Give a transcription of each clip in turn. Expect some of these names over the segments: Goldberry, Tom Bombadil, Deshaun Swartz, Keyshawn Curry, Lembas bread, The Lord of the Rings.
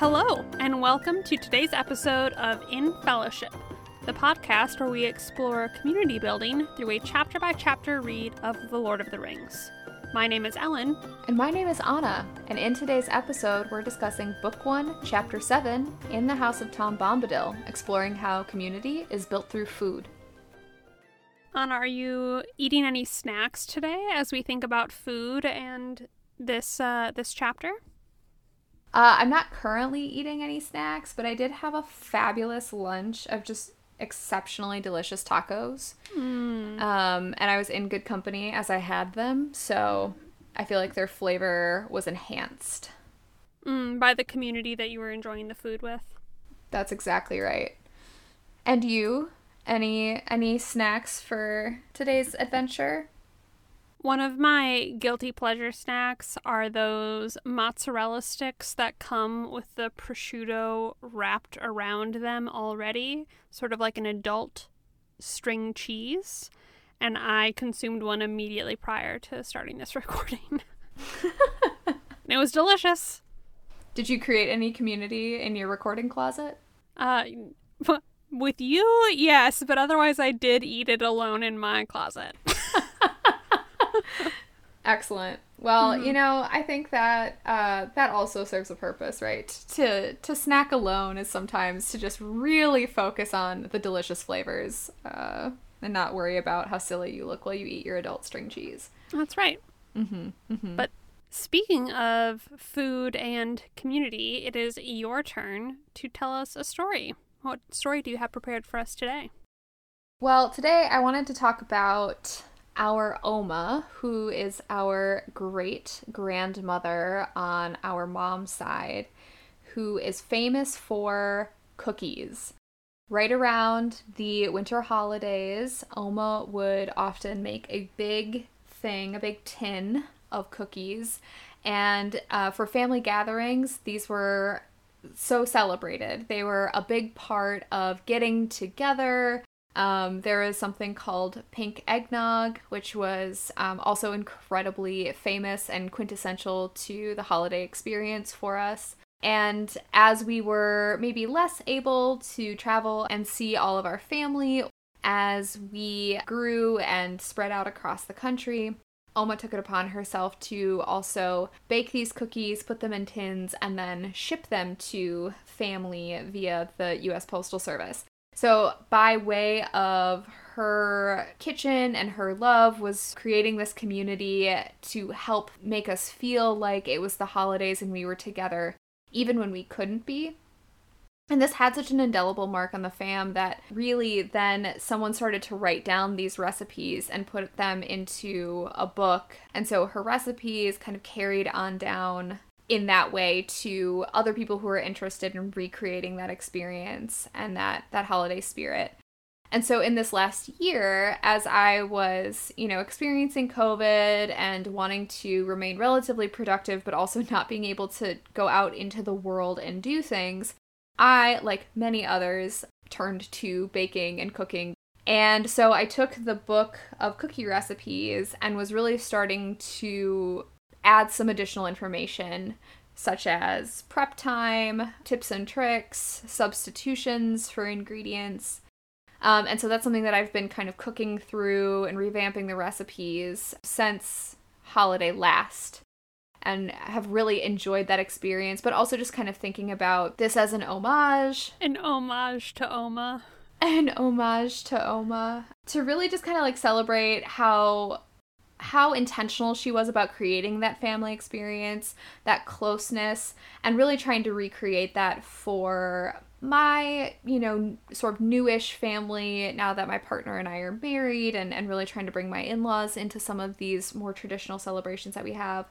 Hello, and welcome to today's episode of In Fellowship, the podcast where we explore community building through a chapter-by-chapter read of The Lord of the Rings. My name is Ellen. And my name is Anna, and in today's episode, we're discussing Book 1, Chapter 7, In the House of Tom Bombadil, exploring how community is built through food. Anna, are you eating any snacks today as we think about food and this chapter? I'm not currently eating any snacks, but I did have a fabulous lunch of just exceptionally delicious tacos. And I was in good company as I had them, so I feel like their flavor was enhanced. By the community that you were enjoying the food with. That's exactly right. And you? Any snacks for today's adventure? One of my guilty pleasure snacks are those mozzarella sticks that come with the prosciutto wrapped around them already, sort of like an adult string cheese, and I consumed one immediately prior to starting this recording. It was delicious. Did you create any community in your recording closet? With you, yes, but otherwise I did eat it alone in my closet. Excellent. Well, You know, I think that that also serves a purpose, right? To snack alone is sometimes to just really focus on the delicious flavors and not worry about how silly you look while you eat your adult string cheese. That's right. Mm-hmm. But speaking of food and community, it is your turn to tell us a story. What story do you have prepared for us today? Well, today I wanted to talk about our Oma, who is our great-grandmother on our mom's side, who is famous for cookies. Right around the winter holidays, Oma would often make a big tin of cookies. And for family gatherings, these were so celebrated. They were a big part of getting together. There is something called pink eggnog, which was also incredibly famous and quintessential to the holiday experience for us. And as we were maybe less able to travel and see all of our family, as we grew and spread out across the country, Oma took it upon herself to also bake these cookies, put them in tins, and then ship them to family via the U.S. Postal Service. So by way of her kitchen and her love was creating this community to help make us feel like it was the holidays and we were together, even when we couldn't be. And this had such an indelible mark on the fam that really then someone started to write down these recipes and put them into a book. And so her recipes kind of carried on down in that way to other people who are interested in recreating that experience and that holiday spirit. And so in this last year, as I was, experiencing COVID and wanting to remain relatively productive, but also not being able to go out into the world and do things, I, like many others, turned to baking and cooking. And so I took the book of cookie recipes and was really starting to add some additional information, such as prep time, tips and tricks, substitutions for ingredients. And so that's something that I've been kind of cooking through and revamping the recipes since holiday last, and have really enjoyed that experience, but also just kind of thinking about this as an homage. An homage to Oma. An homage to Oma. To really just kind of like celebrate how intentional she was about creating that family experience, that closeness, and really trying to recreate that for my, sort of newish family now that my partner and I are married, and really trying to bring my in-laws into some of these more traditional celebrations that we have,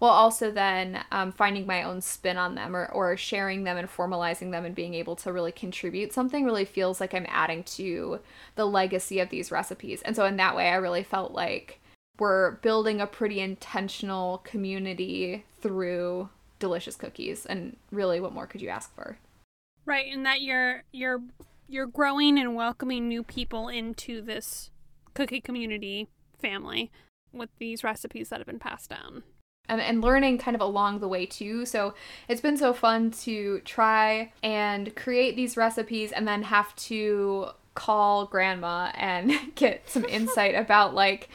while also then finding my own spin on them or sharing them and formalizing them and being able to really contribute something really feels like I'm adding to the legacy of these recipes. And so in that way, I really felt like we're building a pretty intentional community through delicious cookies, and really, what more could you ask for? Right, and that you're growing and welcoming new people into this cookie community family with these recipes that have been passed down. and learning kind of along the way too. So it's been so fun to try and create these recipes and then have to call grandma and get some insight about like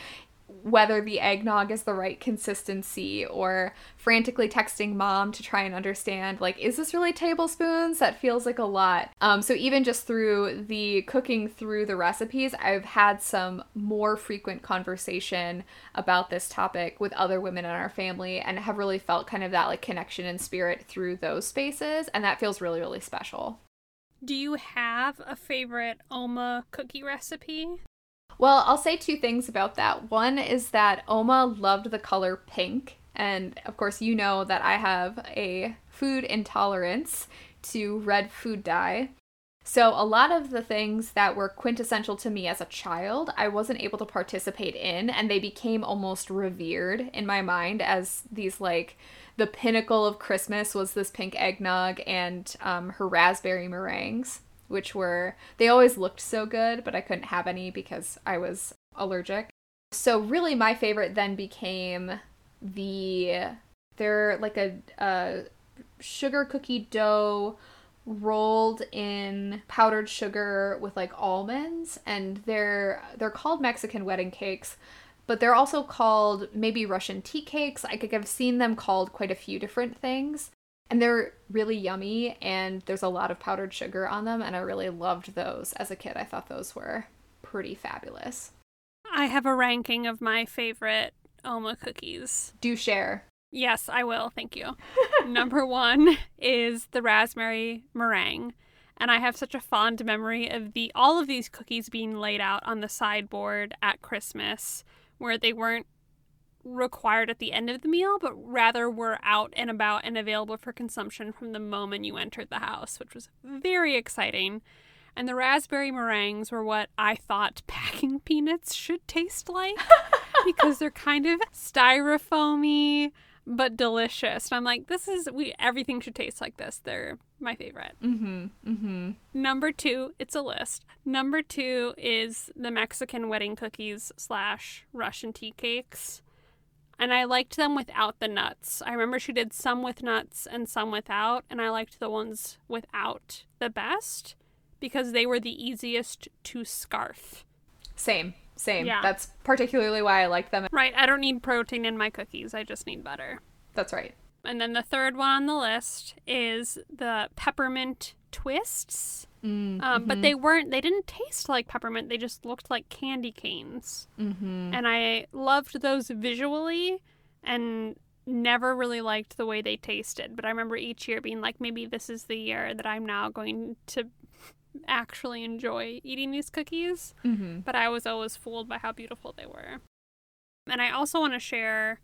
whether the eggnog is the right consistency, or frantically texting mom to try and understand, like, is this really tablespoons? That feels like a lot. So even just through the cooking through the recipes, I've had some more frequent conversation about this topic with other women in our family and have really felt kind of that like connection and spirit through those spaces. And that feels really, really special. Do you have a favorite Oma cookie recipe? Well, I'll say two things about that. One is that Oma loved the color pink. And of course, you know that I have a food intolerance to red food dye. So a lot of the things that were quintessential to me as a child, I wasn't able to participate in, and they became almost revered in my mind as these like, the pinnacle of Christmas was this pink eggnog and her raspberry meringues, which were, they always looked so good, but I couldn't have any because I was allergic. So really my favorite then became they're like a sugar cookie dough rolled in powdered sugar with like almonds, and they're called Mexican wedding cakes, but they're also called maybe Russian tea cakes. I think I've seen them called quite a few different things, and they're really yummy, and there's a lot of powdered sugar on them, and I really loved those as a kid. I thought those were pretty fabulous. I have a ranking of my favorite Oma cookies. Do share. Yes, I will. Thank you. Number one is the raspberry meringue. And I have such a fond memory of all of these cookies being laid out on the sideboard at Christmas, where they weren't required at the end of the meal, but rather were out and about and available for consumption from the moment you entered the house, which was very exciting. And the raspberry meringues were what I thought packing peanuts should taste like, because they're kind of styrofoamy, but delicious. And I'm like, everything should taste like this. They're my favorite. Mm-hmm. Mm-hmm. Number two, it's a list. Number two is the Mexican wedding cookies / Russian tea cakes. And I liked them without the nuts. I remember she did some with nuts and some without, and I liked the ones without the best because they were the easiest to scarf. Same. Yeah. That's particularly why I like them. Right. I don't need protein in my cookies. I just need butter. That's right. And then the third one on the list is the peppermint twists. Mm-hmm. But they didn't taste like peppermint. They just looked like candy canes. Mm-hmm. And I loved those visually and never really liked the way they tasted. But I remember each year being like, maybe this is the year that I'm now going to actually enjoy eating these cookies, mm-hmm. but I was always fooled by how beautiful they were. And I also want to share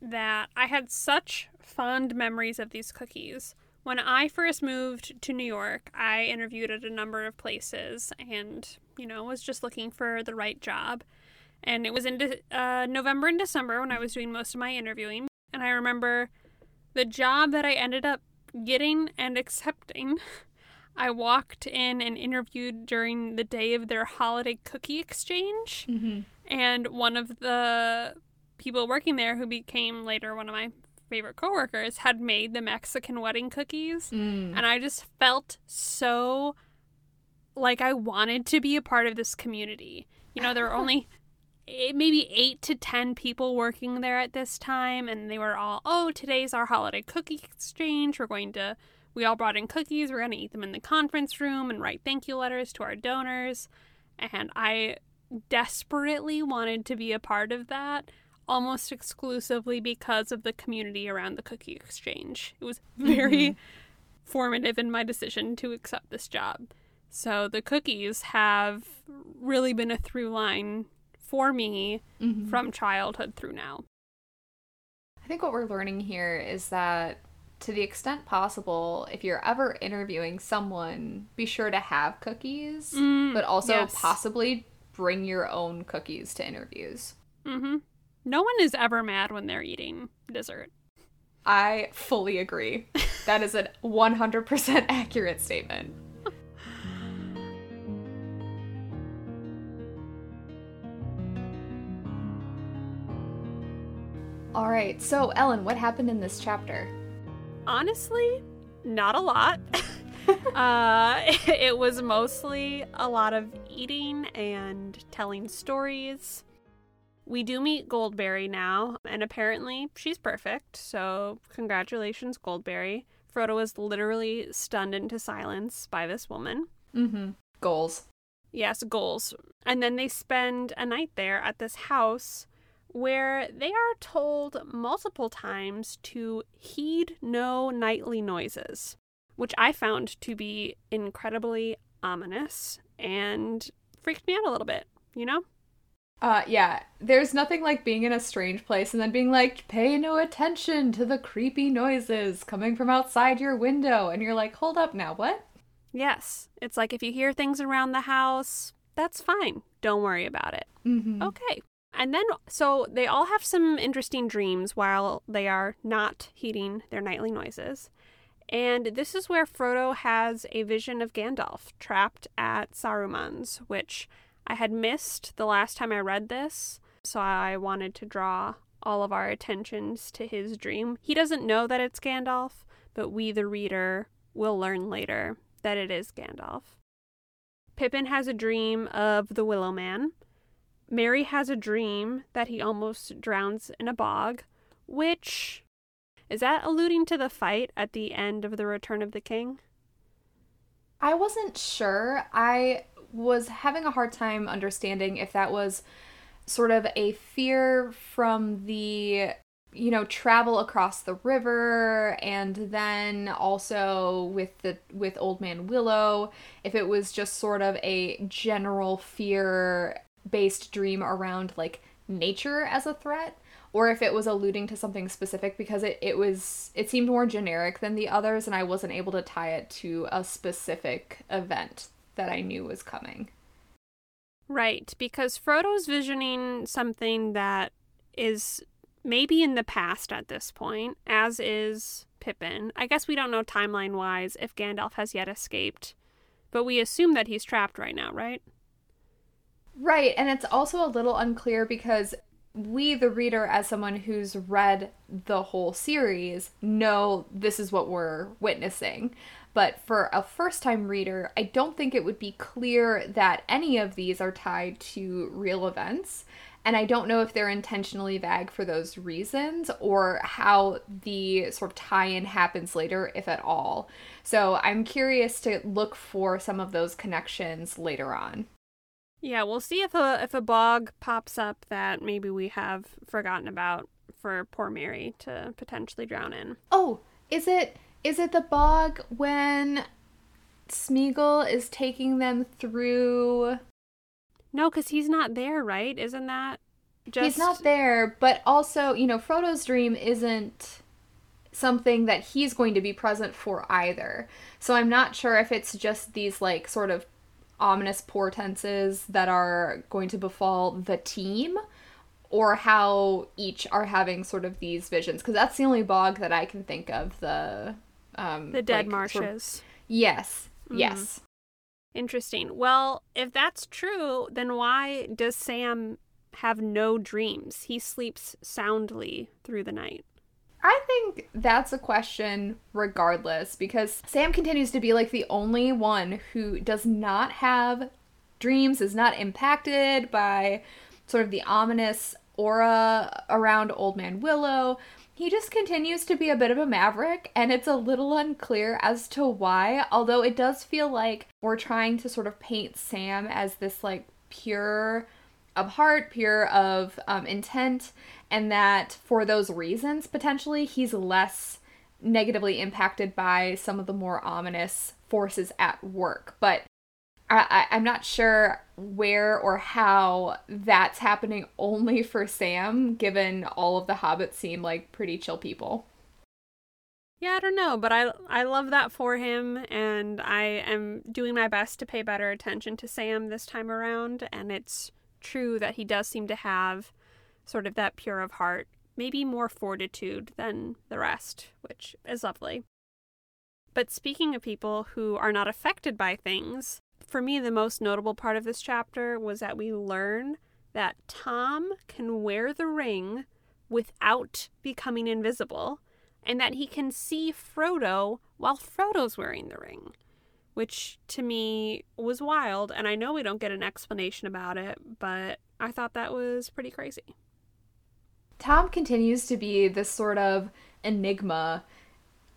that I had such fond memories of these cookies. When I first moved to New York, I interviewed at a number of places and, you know, was just looking for the right job. And it was in November and December when I was doing most of my interviewing. And I remember the job that I ended up getting and accepting. I walked in and interviewed during the day of their holiday cookie exchange, mm-hmm. and one of the people working there, who became later one of my favorite coworkers, had made the Mexican wedding cookies, and I just felt so like I wanted to be a part of this community. You know, there were only maybe 8 to 10 people working there at this time, and they were all, today's our holiday cookie exchange, we all brought in cookies. We're going to eat them in the conference room and write thank you letters to our donors. And I desperately wanted to be a part of that, almost exclusively because of the community around the cookie exchange. It was very formative in my decision to accept this job. So the cookies have really been a through line for me from childhood through now. I think what we're learning here is that, to the extent possible, if you're ever interviewing someone, be sure to have cookies, but also possibly bring your own cookies to interviews. Mm-hmm. No one is ever mad when they're eating dessert. I fully agree. That is a 100% accurate statement. All All right, so Ellen, what happened in this chapter? Honestly, not a lot. It was mostly a lot of eating and telling stories. We do meet Goldberry now, and apparently she's perfect, so congratulations, Goldberry. Frodo is literally stunned into silence by this woman. Mm-hmm. Goals. Yes, goals. And then they spend a night there at this house where they are told multiple times to heed no nightly noises, which I found to be incredibly ominous and freaked me out a little bit, you know? Yeah, there's nothing like being in a strange place and then being like, pay no attention to the creepy noises coming from outside your window. And you're like, hold up now, what? Yes. It's like if you hear things around the house, that's fine. Don't worry about it. Mm-hmm. Okay. And then, so they all have some interesting dreams while they are not heeding their nightly noises. And this is where Frodo has a vision of Gandalf trapped at Saruman's, which I had missed the last time I read this, so I wanted to draw all of our attentions to his dream. He doesn't know that it's Gandalf, but we, the reader, will learn later that it is Gandalf. Pippin has a dream of the Willow Man. Merry has a dream that he almost drowns in a bog, which... is that alluding to the fight at the end of The Return of the King? I wasn't sure. I was having a hard time understanding if that was sort of a fear from the, you know, travel across the river, and then also with Old Man Willow, if it was just sort of a general fear-based dream around, like, nature as a threat, or if it was alluding to something specific, because it seemed more generic than the others, and I wasn't able to tie it to a specific event that I knew was coming. Right, because Frodo's visioning something that is maybe in the past at this point, as is Pippin. I guess we don't know timeline-wise if Gandalf has yet escaped, but we assume that he's trapped right now, right? Right, and it's also a little unclear because we, the reader, as someone who's read the whole series, know this is what we're witnessing. But for a first-time reader, I don't think it would be clear that any of these are tied to real events, and I don't know if they're intentionally vague for those reasons or how the sort of tie-in happens later, if at all. So I'm curious to look for some of those connections later on. Yeah, we'll see if a bog pops up that maybe we have forgotten about for poor Merry to potentially drown in. Oh, is it the bog when Smeagol is taking them through? No, because he's not there, right? Isn't that just... He's not there, but also, you know, Frodo's dream isn't something that he's going to be present for either. So I'm not sure if it's just these, like, sort of ominous portenses that are going to befall the team, or how each are having sort of these visions, because that's the only bog that I can think of, the dead, like, marshes. Sort of... Yes. Mm-hmm. Yes. Interesting. Well, if that's true, then why does Sam have no dreams? He sleeps soundly through the night. I think that's a question regardless, because Sam continues to be, like, the only one who does not have dreams, is not impacted by sort of the ominous aura around Old Man Willow. He just continues to be a bit of a maverick, and it's a little unclear as to why, although it does feel like we're trying to sort of paint Sam as this, like, pure of heart, pure of intent, and that for those reasons, potentially, he's less negatively impacted by some of the more ominous forces at work. But I'm not sure where or how that's happening only for Sam, given all of the hobbits seem like pretty chill people. Yeah, I don't know, but I love that for him, and I am doing my best to pay better attention to Sam this time around, and it's true that he does seem to have sort of that pure of heart, maybe more fortitude than the rest, which is lovely. But speaking of people who are not affected by things, for me the most notable part of this chapter was that we learn that Tom can wear the ring without becoming invisible, and that he can see Frodo while Frodo's wearing the ring, which to me was wild. And I know we don't get an explanation about it, but I thought that was pretty crazy. Tom continues to be this sort of enigma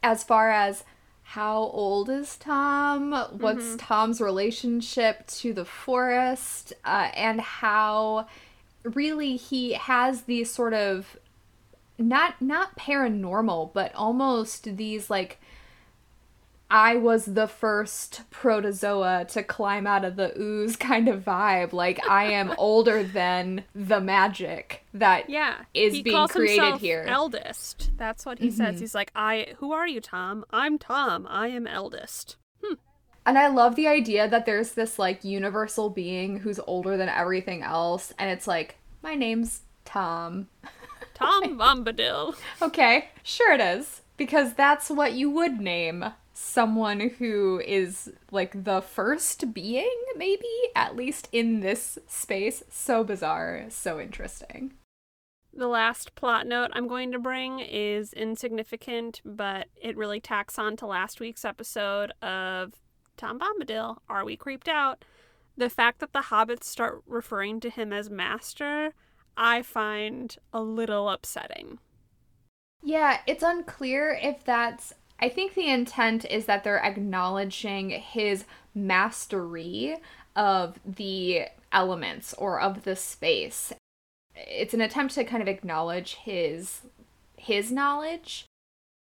as far as how old is Tom, what's Tom's relationship to the forest, and how really he has these sort of not paranormal, but almost these like, I was the first protozoa to climb out of the ooze kind of vibe. Like, I am older than the magic that is being created here. He calls himself eldest. That's what he says. He's like, who are you, Tom? I'm Tom. I am eldest. And I love the idea that there's this, like, universal being who's older than everything else. And it's like, my name's Tom. Tom Bombadil. Okay, sure it is. Because that's what you would name someone who is, like, the first being, maybe? At least in this space. So bizarre. So interesting. The last plot note I'm going to bring is insignificant, but it really tacks on to last week's episode of Tom Bombadil, Are We Creeped Out? The fact that the hobbits start referring to him as master, I find a little upsetting. Yeah, it's unclear if that's... I think the intent is that they're acknowledging his mastery of the elements or of the space. It's an attempt to kind of acknowledge his knowledge,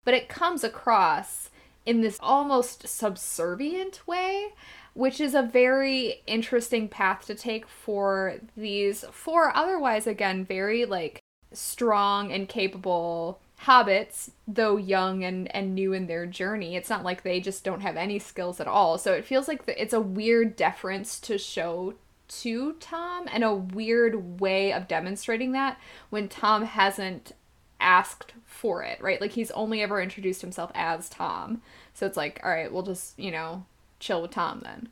but it comes across in this almost subservient way, which is a very interesting path to take for these four otherwise, again, very like strong and capable hobbits, though young and new in their journey. It's not like they just don't have any skills at all. So it feels like it's a weird deference to show to Tom and a weird way of demonstrating that when Tom hasn't asked for it, right? Like, he's only ever introduced himself as Tom. So it's like, all right, we'll just, chill with Tom then.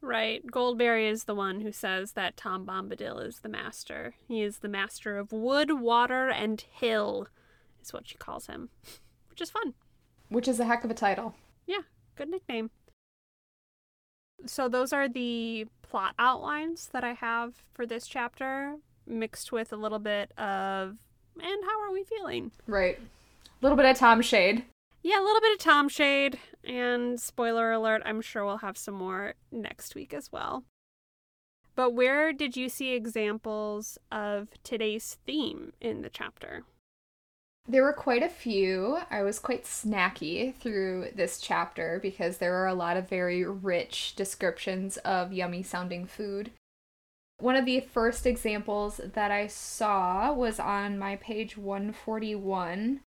Right. Goldberry is the one who says that Tom Bombadil is the master. He is the master of wood, water, and hill. Is what she calls him, which is fun. Which is a heck of a title. Yeah, good nickname. So those are the plot outlines that I have for this chapter, mixed with a little bit of, and how are we feeling? Right. A little bit of Tom shade. Yeah, a little bit of Tom shade. And spoiler alert, I'm sure we'll have some more next week as well. But where did you see examples of today's theme in the chapter? There were quite a few. I was quite snacky through this chapter because there were a lot of very rich descriptions of yummy-sounding food. One of the first examples that I saw was on my page 141.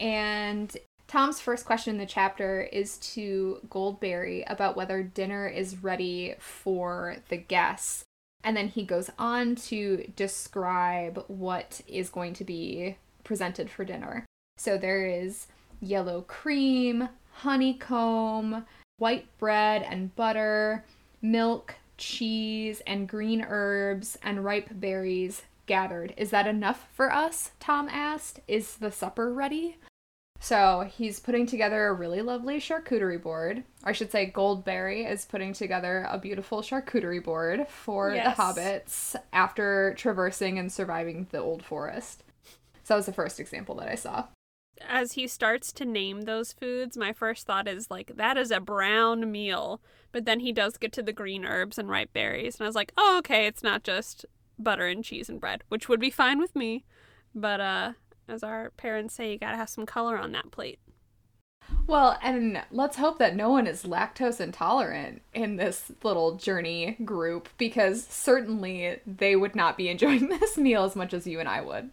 And Tom's first question in the chapter is to Goldberry about whether dinner is ready for the guests. And then he goes on to describe what is going to be presented for dinner. So there is yellow cream, honeycomb, white bread and butter, milk, cheese, and green herbs and ripe berries gathered. Is that enough for us? Tom asked. Is the supper ready? So he's putting together a really lovely charcuterie board. Or I should say Goldberry is putting together a beautiful charcuterie board for the hobbits after traversing and surviving the old forest. So that was the first example that I saw. As he starts to name those foods, my first thought is, like, that is a brown meal. But then he does get to the green herbs and ripe berries. And I was like, oh, okay, it's not just butter and cheese and bread, which would be fine with me. But as our parents say, you gotta have some color on that plate. Well, and let's hope that no one is lactose intolerant in this little journey group, because certainly they would not be enjoying this meal as much as you and I would.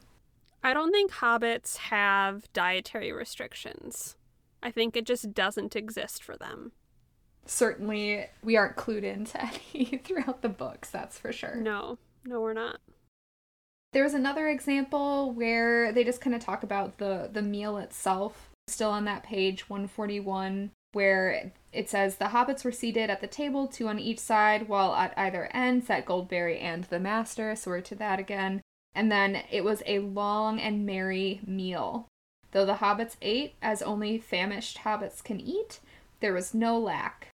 I don't think hobbits have dietary restrictions. I think it just doesn't exist for them. Certainly, we aren't clued into any throughout the books, that's for sure. No, we're not. There was another example where they just kind of talk about the meal itself, still on that page 141, where it says, the hobbits were seated at the table, two on each side, while at either end sat Goldberry and the master, so we're to that again. and then it was a long and merry meal. Though the hobbits ate as only famished hobbits can eat, there was no lack.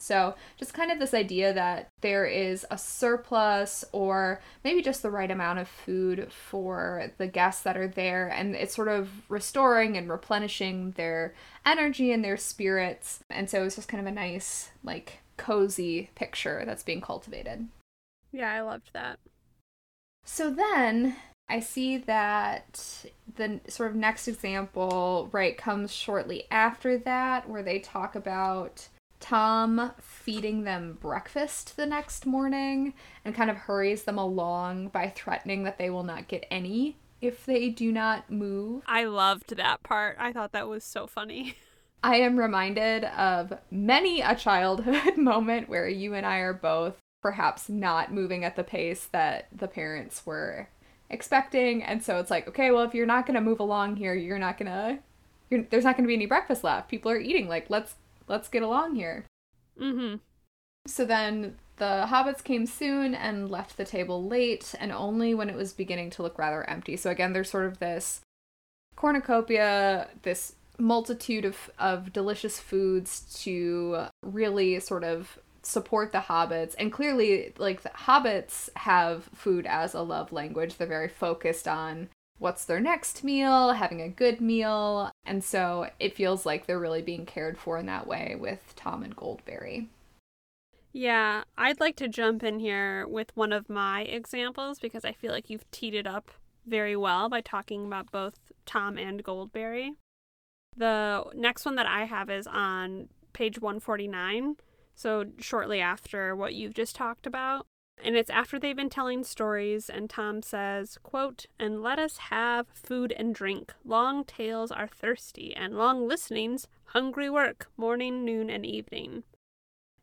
So just kind of this idea that there is a surplus or maybe just the right amount of food for the guests that are there, and it's sort of restoring and replenishing their energy and their spirits. And so it's just kind of a nice, like, cozy picture that's being cultivated. Yeah, I loved that. So then I see that the sort of next example, right, comes shortly after that, where they talk about Tom feeding them breakfast the next morning and kind of hurries them along by threatening that they will not get any if they do not move. I loved that part. I thought that was so funny. I am reminded of many a childhood moment where you and I are both perhaps not moving at the pace that the parents were expecting. And so it's like, okay, well, if you're not going to move along here, there's not going to be any breakfast left. People are eating. Like, let's get along here. Mm-hmm. So then the hobbits came soon and left the table late, and only when it was beginning to look rather empty. So again, there's sort of this cornucopia, this multitude of delicious foods to really sort of support the hobbits. And clearly, like, the hobbits have food as a love language. They're very focused on what's their next meal, having a good meal, and so it feels like they're really being cared for in that way with Tom and Goldberry. Yeah, I'd like to jump in here with one of my examples because I feel like you've teed it up very well by talking about both Tom and Goldberry. The next one that I have is on page 149, so shortly after what you've just talked about. And it's after they've been telling stories, and Tom says, quote, "And let us have food and drink. Long tales are thirsty, and long listenings, hungry work, morning, noon, and evening."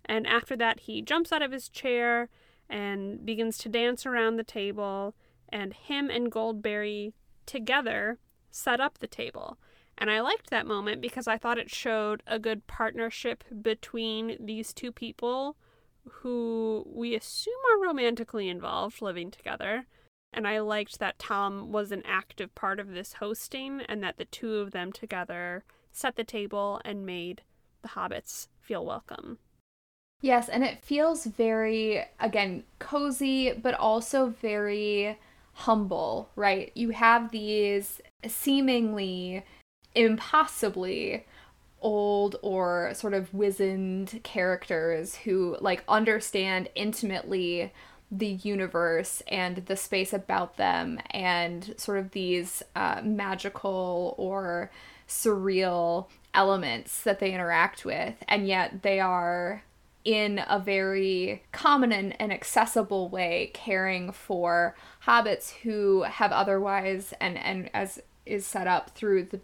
And after that, he jumps out of his chair and begins to dance around the table, and him and Goldberry together set up the table. And I liked that moment because I thought it showed a good partnership between these two people who we assume are romantically involved living together. And I liked that Tom was an active part of this hosting and that the two of them together set the table and made the hobbits feel welcome. Yes, and it feels very, again, cozy, but also very humble, right? You have these seemingly impossibly old or sort of wizened characters who, like, understand intimately the universe and the space about them and sort of these magical or surreal elements that they interact with, and yet they are in a very common and accessible way caring for hobbits who have otherwise, and as is set up through the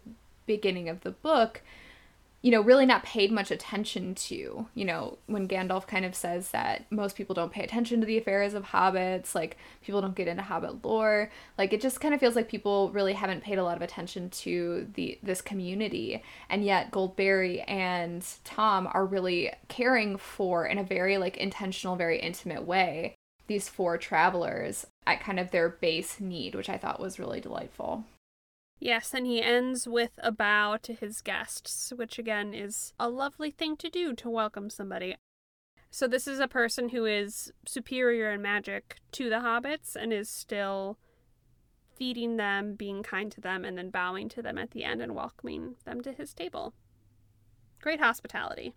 beginning of the book, you know, really not paid much attention to. You know, when Gandalf kind of says that most people don't pay attention to the affairs of hobbits, like, people don't get into hobbit lore, like, it just kind of feels like people really haven't paid a lot of attention to this community. And yet Goldberry and Tom are really caring for, in a very, like, intentional, very intimate way, these four travelers at kind of their base need, which I thought was really delightful. Yes, and he ends with a bow to his guests, which again is a lovely thing to do to welcome somebody. So this is a person who is superior in magic to the hobbits and is still feeding them, being kind to them, and then bowing to them at the end and welcoming them to his table. Great hospitality.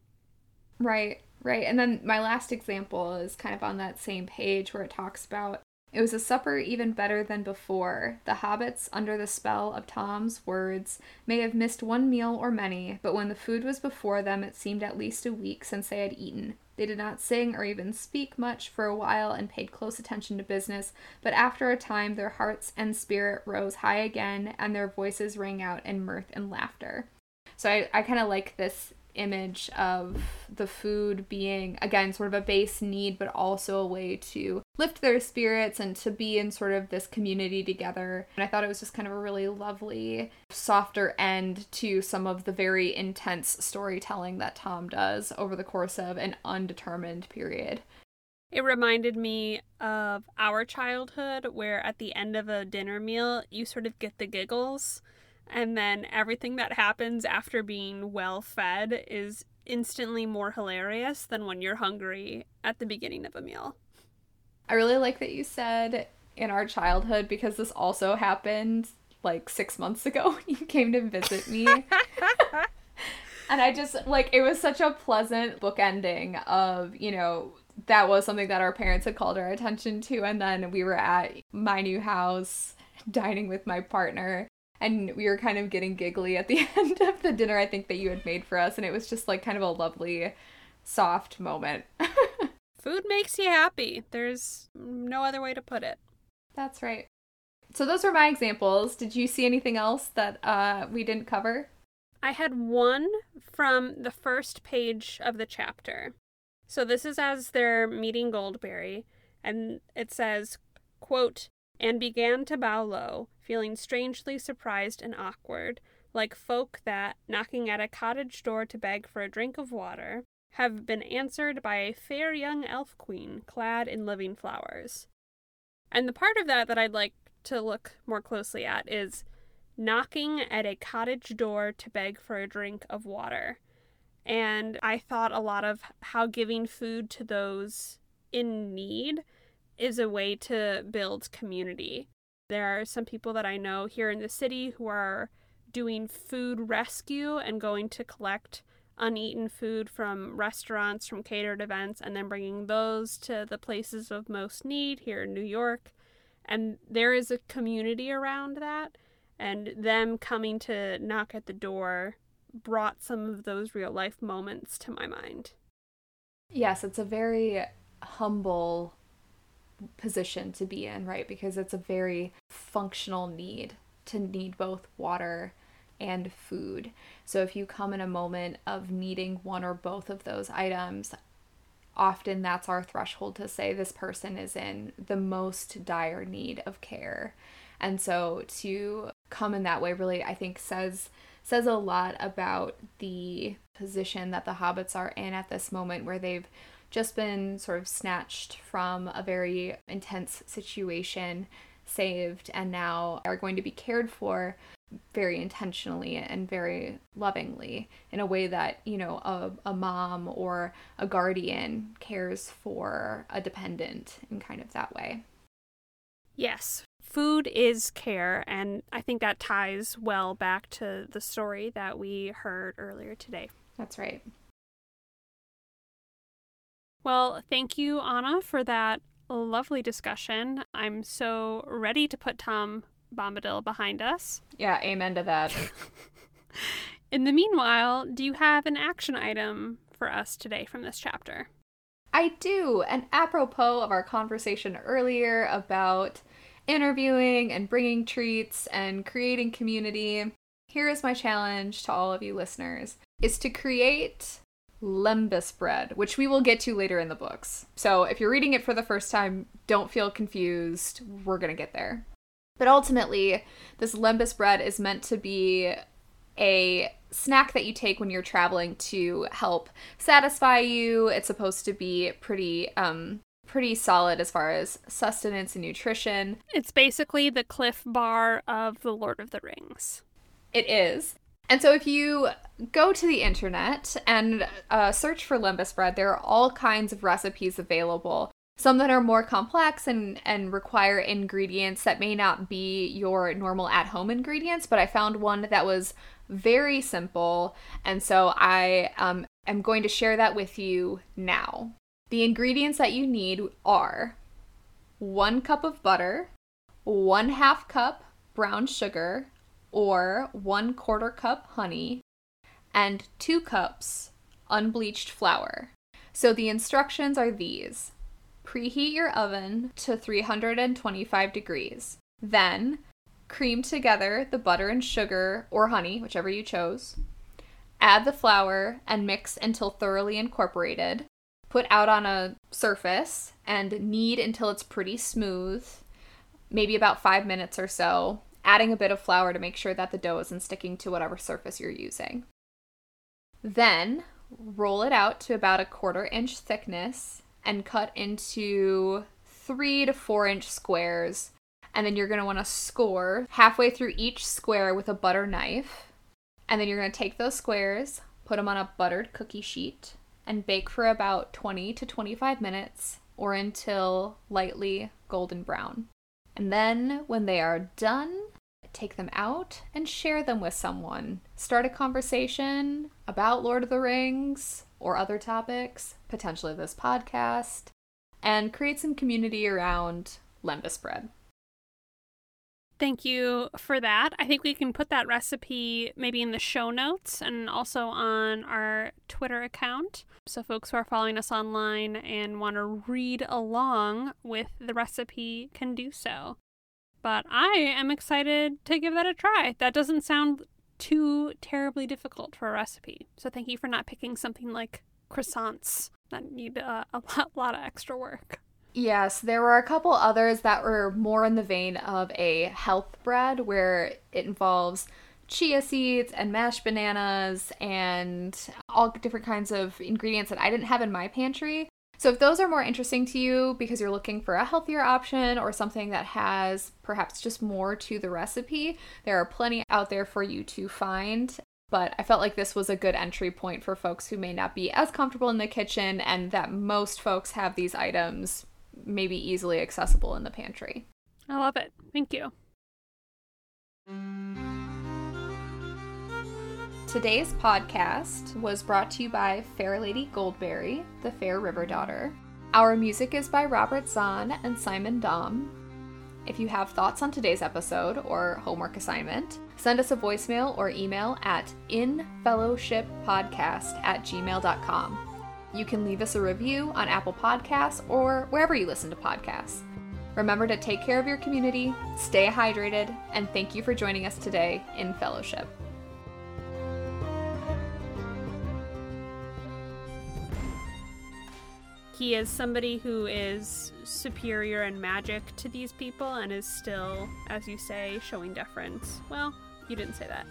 Right. And then my last example is kind of on that same page where it talks about, "It was a supper even better than before. The hobbits, under the spell of Tom's words, may have missed one meal or many, but when the food was before them, it seemed at least a week since they had eaten. They did not sing or even speak much for a while and paid close attention to business, but after a time their hearts and spirit rose high again, and their voices rang out in mirth and laughter." So I kind of like this image of the food being, again, sort of a base need, but also a way to lift their spirits and to be in sort of this community together. And I thought it was just kind of a really lovely, softer end to some of the very intense storytelling that Tom does over the course of an undetermined period. It reminded me of our childhood, where at the end of a dinner meal, you sort of get the giggles, and then everything that happens after being well fed is instantly more hilarious than when you're hungry at the beginning of a meal. I really like that you said in our childhood, because this also happened like 6 months ago when you came to visit me. And I just, like, it was such a pleasant bookending of, you know, that was something that our parents had called our attention to. And then we were at my new house dining with my partner, and we were kind of getting giggly at the end of the dinner, I think, that you had made for us. And it was just like kind of a lovely, soft moment. Food makes you happy. There's no other way to put it. That's right. So those were my examples. Did you see anything else that we didn't cover? I had one from the first page of the chapter. So this is as they're meeting Goldberry, and it says, quote, "and began to bow low, feeling strangely surprised and awkward, like folk that, knocking at a cottage door to beg for a drink of water, have been answered by a fair young elf queen clad in living flowers." And the part of that that I'd like to look more closely at is knocking at a cottage door to beg for a drink of water. And I thought a lot of how giving food to those in need is a way to build community. There are some people that I know here in the city who are doing food rescue and going to collect uneaten food from restaurants, from catered events, and then bringing those to the places of most need here in New York. And there is a community around that, and them coming to knock at the door brought some of those real life moments to my mind. Yes, it's a very humble position to be in, right? Because it's a very functional need to need both water and food. So if you come in a moment of needing one or both of those items, often that's our threshold to say this person is in the most dire need of care. And so to come in that way really, I think, says a lot about the position that the hobbits are in at this moment, where they've just been sort of snatched from a very intense situation, saved, and now are going to be cared for very intentionally and very lovingly in a way that, you know, a mom or a guardian cares for a dependent in kind of that way. Yes. Food is care, and I think that ties well back to the story that we heard earlier today. That's right. Well, thank you, Anna, for that lovely discussion. I'm so ready to put Tom Bombadil behind us. Yeah, amen to that. In the meanwhile, do you have an action item for us today from this chapter? I do, and apropos of our conversation earlier about interviewing and bringing treats and creating community, here is my challenge to all of you listeners, is to create Lembas bread, which we will get to later in the books. So if you're reading it for the first time, don't feel confused. We're going to get there. But ultimately, this Lembas bread is meant to be a snack that you take when you're traveling to help satisfy you. It's supposed to be pretty solid as far as sustenance and nutrition. It's basically the Cliff Bar of The Lord of the Rings. It is. And so if you go to the internet and search for Lembas bread, there are all kinds of recipes available. Some that are more complex and require ingredients that may not be your normal at-home ingredients, but I found one that was very simple, and so I am going to share that with you now. The ingredients that you need are 1 cup of butter, 1/2 cup brown sugar, or 1/4 cup honey, and 2 cups unbleached flour. So the instructions are these. Preheat your oven to 325 degrees. Then, cream together the butter and sugar, or honey, whichever you chose. Add the flour and mix until thoroughly incorporated. Put out on a surface and knead until it's pretty smooth, maybe about 5 minutes or so, adding a bit of flour to make sure that the dough isn't sticking to whatever surface you're using. Then roll it out to about a 1/4 inch thickness and cut into 3 to 4 inch squares. And then you're going to want to score halfway through each square with a butter knife. And then you're going to take those squares, put them on a buttered cookie sheet, and bake for about 20 to 25 minutes or until lightly golden brown. And then when they are done, take them out and share them with someone. Start a conversation about Lord of the Rings or other topics, potentially this podcast, and create some community around Lembas bread. Thank you for that. I think we can put that recipe maybe in the show notes and also on our Twitter account. So folks who are following us online and want to read along with the recipe can do so. But I am excited to give that a try. That doesn't sound too terribly difficult for a recipe. So thank you for not picking something like croissants that need a lot of extra work. Yes, there were a couple others that were more in the vein of a health bread where it involves chia seeds and mashed bananas and all different kinds of ingredients that I didn't have in my pantry. So if those are more interesting to you because you're looking for a healthier option or something that has perhaps just more to the recipe, there are plenty out there for you to find. But I felt like this was a good entry point for folks who may not be as comfortable in the kitchen and that most folks have these items maybe easily accessible in the pantry. I love it. Thank you. Today's podcast was brought to you by Fair Lady Goldberry, the Fair River Daughter. Our music is by Robert Zahn and Simon Dom. If you have thoughts on today's episode or homework assignment, send us a voicemail or email at infellowshippodcast@gmail.com. You can leave us a review on Apple Podcasts or wherever you listen to podcasts. Remember to take care of your community, stay hydrated, and thank you for joining us today in fellowship. He is somebody who is superior in magic to these people and is still, as you say, showing deference. Well, you didn't say that.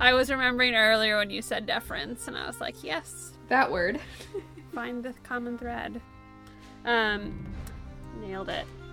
I was remembering earlier when you said deference, and I was like, yes. That word. Find the common thread. Nailed it.